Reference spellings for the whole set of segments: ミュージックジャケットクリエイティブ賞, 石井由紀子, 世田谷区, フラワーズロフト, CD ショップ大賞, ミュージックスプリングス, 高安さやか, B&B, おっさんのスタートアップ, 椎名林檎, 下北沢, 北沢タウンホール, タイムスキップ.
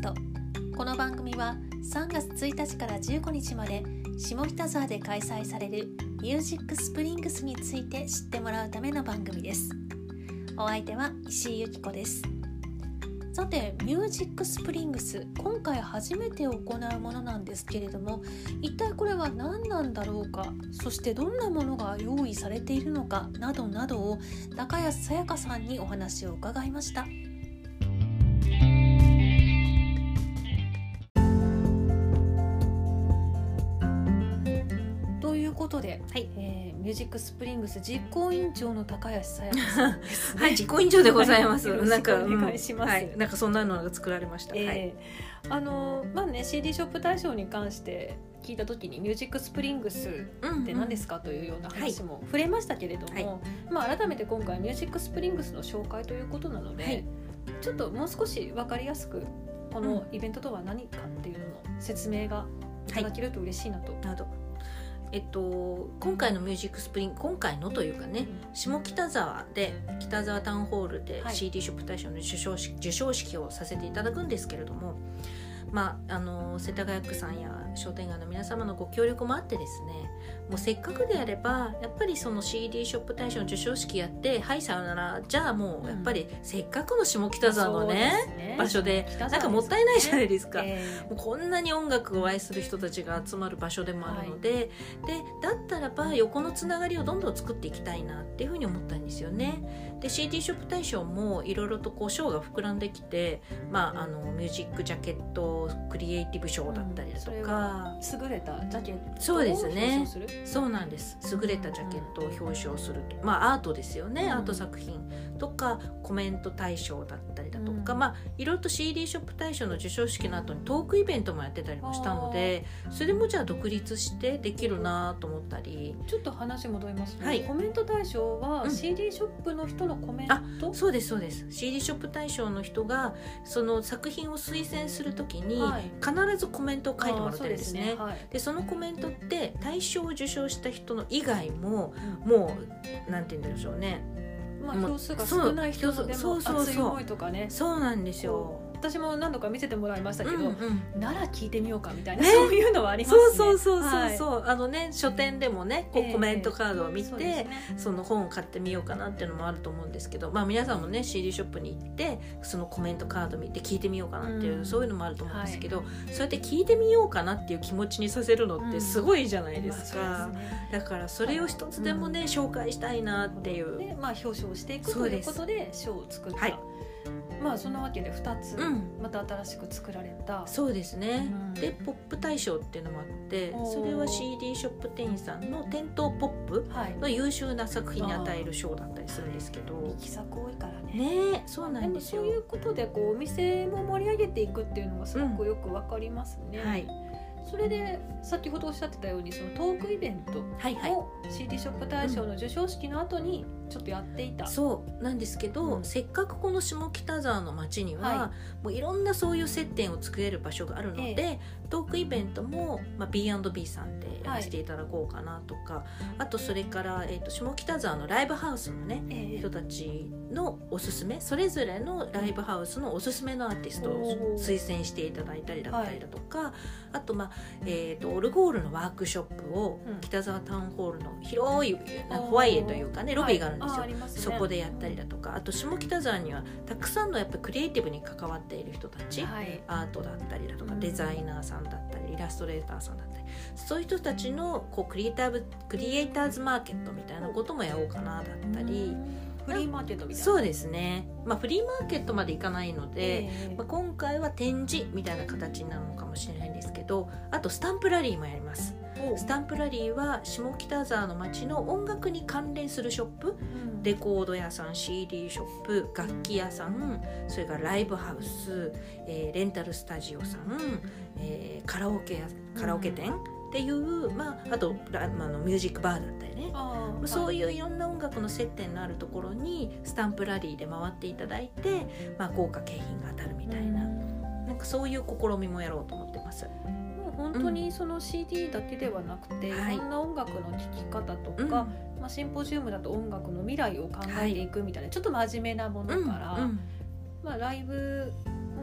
スト。この番組は3月1日から15日まで下北沢で開催されるミュージックスプリングスについて知ってもらうための番組です。お相手は石井由紀子です。さて、ミュージックスプリングス、今回初めて行うものなんですけれども、一体これは何なんだろうか、そしてどんなものが用意されているのかなどなどを中安さやかさんにお話を伺いました。ということで、はい、ミュージックスプリングス実行委員長の高安さやかさんですね。はい、実行委員長でございます。なんか、はい、なんかそんなのが作られました。はい、まあね、CD ショップ大賞に関して聞いたときにミュージックスプリングスって何ですかというような話も触れましたけれども、はい、まあ改めて今回ミュージックスプリングスの紹介ということなので、はい、ちょっともう少し分かりやすくこのイベントとは何かっていうのの説明がいただけると嬉しいなと。はい、など今回のミュージックスプリング、今回のというかね、下北沢で北沢タウンホールで CD ショップ大賞の受賞式をさせていただくんですけれども、まあ、世田谷区さんや商店街の皆様のご協力もあってですね、もうせっかくであればやっぱりその CD ショップ大賞の受賞式やって、はい、さよならじゃあもうやっぱりせっかくの下北沢の ね場所でなんかもったいないじゃないですか。もうこんなに音楽を愛する人たちが集まる場所でもあるので、はい、でだったらば横のつながりをどんどん作っていきたいなっていうふうに思ったんですよね。で CD ショップ大賞もいろいろとこう賞が膨らんできて、まあ、ミュージックジャケットクリエイティブ賞だったりだとか、優れたジャケットを表彰する。そうですね。そうなんです。優れたジャケットを表彰する、まあアートですよね、アート作品とかコメント大賞だったりだとか、まあいろいろと CD ショップ大賞の授賞式の後にトークイベントもやってたりもしたので、それもじゃあ独立してできるなと思ったり。ちょっと話戻りますね、はい、コメント大賞は CD ショップの人のコメント、あ、そうですそうです。 CD ショップ大賞の人がその作品を推薦するときに必ずコメントを書いてもらってるんですね。でそのコメントって大賞を受賞した人の以外も、もうなんて言うんでしょうね、まあ、票数が少ない人でも熱い思いとかね。そうなんですよ。私も何度か見せてもらいましたけど、なら聞いてみようかみたいな、ね、そういうのはありますね。そうそうそうそう、はい、ね、書店でもね、こうコメントカードを見て、その本を買ってみようかなっていうのもあると思うんですけど、まあ、皆さんもね CD ショップに行ってそのコメントカード見て聞いてみようかなっていう、そういうのもあると思うんですけど、そうやって聞いてみようかなっていう気持ちにさせるのってすごいじゃないですか、だからそれを一つでもね、紹介したいなっていう、で、まあ、表彰していくということで賞を作った、はい、まあ、そのわけで2つまた新しく作られた、そうですね、でポップ大賞っていうのもあって、それは CD ショップ店員さんの店頭ポップの優秀な作品に与える賞だったりするんですけど、力作多いからね。ね、そうなんですよ。そういうことでこうお店も盛り上げていくっていうのがすごくよくわかりますね、はい。それで先ほどおっしゃってたようにそのトークイベントを CD ショップ大賞の授賞式の後にちょっとやっていた、そうなんですけど、せっかくこの下北沢の街には、もういろんなそういう接点を作れる場所があるので、トークイベントも、まあ、B&B さんでやらせていただこうかなとか、あとそれから、下北沢のライブハウスのね、人たちのおすすめ、それぞれのライブハウスのおすすめのアーティストを推薦していただいたりだったりだとか、あと、まあオルゴールのワークショップを北沢タウンホールの広いホワイエというかね、ロビーがあるんです、ね、そこでやったりだとか、あと下北沢にはたくさんのやっぱクリエイティブに関わっている人たち、アートだったりだとか、デザイナーさんだったりイラストレーターさんだったり、そういう人たちのこうクリエイターズマーケットみたいなこともやろうかなだったり、フリーマーケットみたいな。そうですね、まあ、フリーマーケットまでいかないので、まあ、今回は展示みたいな形になるのかもしれないんですけど、あとスタンプラリーもやります。スタンプラリーは下北沢の街の音楽に関連するショップ、レコード屋さん、 CD ショップ、楽器屋さん、それからライブハウス、レンタルスタジオさん、カラオケ店っていう、まあ、あと、ミュージックバーだったりね、そういういろんな音楽の接点のあるところにスタンプラリーで回っていただいて、まあ、豪華景品が当たるみたいな、なんかそういう試みもやろうと思ってます。本当にその CD だけではなくて、いろんな音楽の聴き方とか、まあ、シンポジウムだと音楽の未来を考えていくみたいな、ちょっと真面目なものから、まあ、ライブ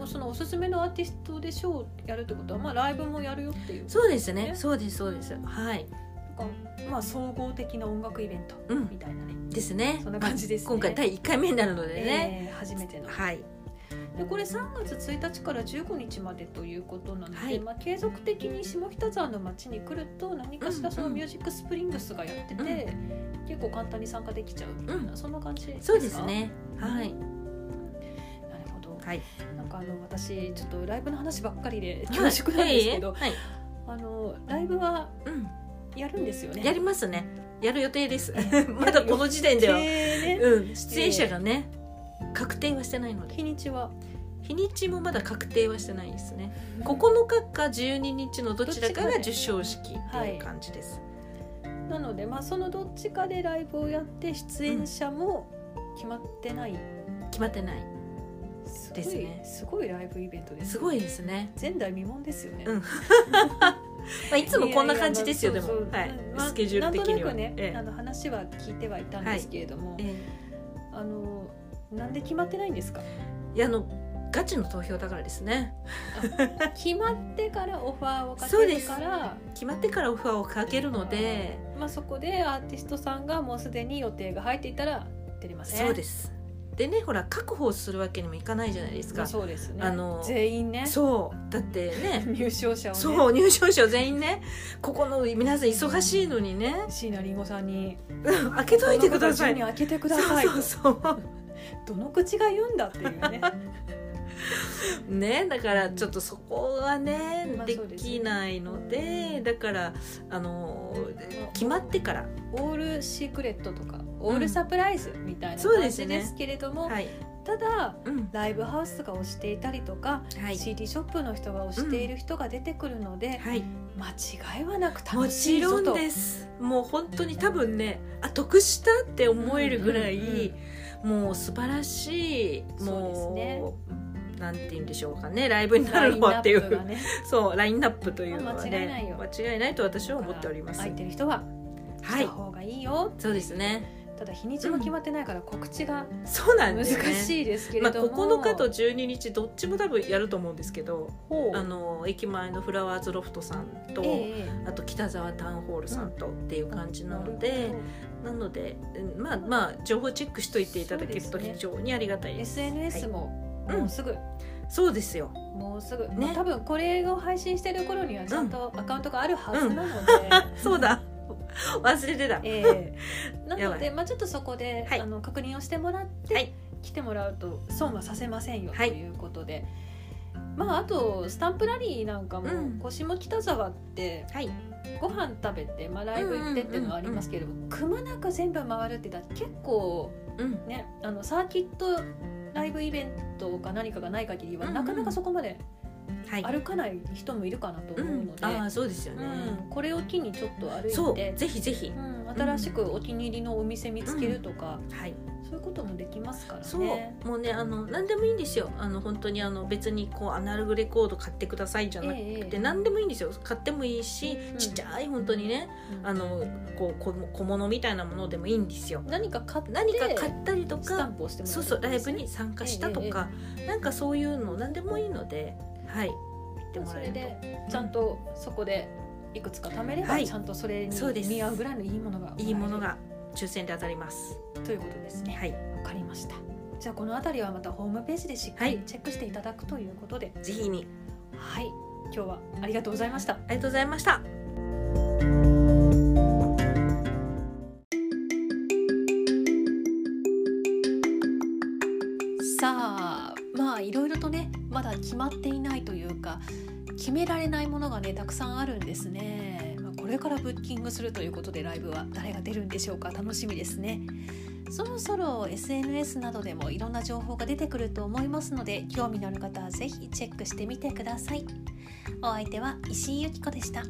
そのおすすめのアーティストでショーをやるってことは、まあ、ライブもやるよっていう、ね、そうですね、そうですそうです、はい、まあ、総合的な音楽イベントみたいなね、うん、ですね、そんな感じですね。今回第1回目になるのでね、初めての、はい、でこれ3月1日から15日までということなので、はい、まあ、継続的に下北沢の街に来ると何かしらそのミュージックスプリングスがやってて、うんうん、結構簡単に参加できちゃうみたいな、うん、そんな感じですか。そうですね、はい、なるほど、はい、なんか私ちょっとライブの話ばっかりで恐縮なんですけど、はいはい、ライブは、うん、やるんですよね。やりますね。やる予定です。まだこの時点では、うん、出演者がね、確定はしてないので。日にちもまだ確定はしてないですね。9日か12日のどちらかが受賞式っていう感じです。ね、はい、なので、まあ、そのどっちかでライブをやって出演者も決まってない。うん、決まってない。ですね。すごいライブイベントです、ね。すごいですね。前代未聞ですよね。うんまあ、いつもこんな感じですよ。でもスケジュール的にはなんとなくね、話は聞いてはいたんですけれども、はい、なんで決まってないんですか。いや、ガチの投票だからですね。決まってからオファーをかけるから、決まってからオファーをかけるので、まあ、そこでアーティストさんがもうすでに予定が入っていたら出れません。そうです。でね、ほら確保するわけにもいかないじゃないですか。そうですね、全員ね。そうだってね入賞者をね、そう入賞者全員ね、ここの皆さん忙しいのにね、椎名林檎さんに開けといてください、開けてください、そうそうそうどの口が言うんだっていうねね、だからちょっとそこはね、まあ、できないので、だから決まってからオールシークレットとかオールサプライズみたいな感じですけれども、うん、ね、はい、ただ、うん、ライブハウスが推していたりとか、はい、CD ショップの人が推している人が出てくるので、うん、はい、間違いはなく楽しいぞと。もちろんです。もう本当に多分ね、あ、得したって思えるぐらい、うんうんうん、もう素晴らしい、もう、そうですね、なんて言うんでしょうかね、ライブになるのっていう、ね、そうラインナップというのはね、間違いないよ、間違いないと私は思っております。空いてる人は来た方がいいよ、はい、そうですね。ただ日にちも決まってないから告知が難しいですけれども、そうなんですね。まあ、9日と12日どっちも多分やると思うんですけど、駅前のフラワーズロフトさんと、あと北沢タウンホールさんとっていう感じなので、なので、まあまあ情報チェックしといていただけると非常にありがたいです。 SNS も、はい、もうすぐ、うん、そうですよ、もうすぐ、ね、まあ、多分これを配信してる頃にはちゃんとアカウントがあるはずなので、うんうん、そうだ忘れてた、なので、まあ、ちょっとそこで、はい、確認をしてもらって、はい、来てもらうと損はさせませんよ、はい、ということで、まあ、あとスタンプラリーなんかも、うん、下北沢って、はい、ご飯食べて、まあ、ライブ行ってっていうのはありますけれども、くまなく全部回るってだって結構、うん、ね、サーキットライブイベントか何かがない限りは、うんうん、なかなかそこまで歩かない人もいるかなと思うので、うん、あ、そうですよね、うん、これを機にちょっと歩いて、そうぜひぜひ、うん、新しくお気に入りのお店見つけるとか、うん、はい、そういうこともできますからね。そうもうね、何でもいいんですよ。本当に別にこうアナログレコード買ってくださいじゃなくて、何でもいいんですよ。買ってもいいし、うん、ちっちゃい本当にね、うん、こう小物みたいなものでもいいんですよ。何か買ったりとか、スタンプをしてもらう、ね、そうそうライブに参加したとか、なんかそういうの何でもいいので、はい、見てもらえると、それでちゃんとそこでいくつか貯めれば、ちゃんとそれに見合うぐらいのいいものが、いいものが抽選で当たりますということですね。はい、分かりました。じゃあこのあたりはまたホームページでしっかりチェックしていただくということで、ぜひに、はい、今日はありがとうございました。ありがとうございました。さあ、まあいろいろとね、まだ決まっていないというか決められないものがね、たくさんあるんですね。これからブッキングするということで、ライブは誰が出るんでしょうか。楽しみですね。そろそろ SNS などでもいろんな情報が出てくると思いますので、興味のある方はぜひチェックしてみてください。お相手は石井由紀子でした。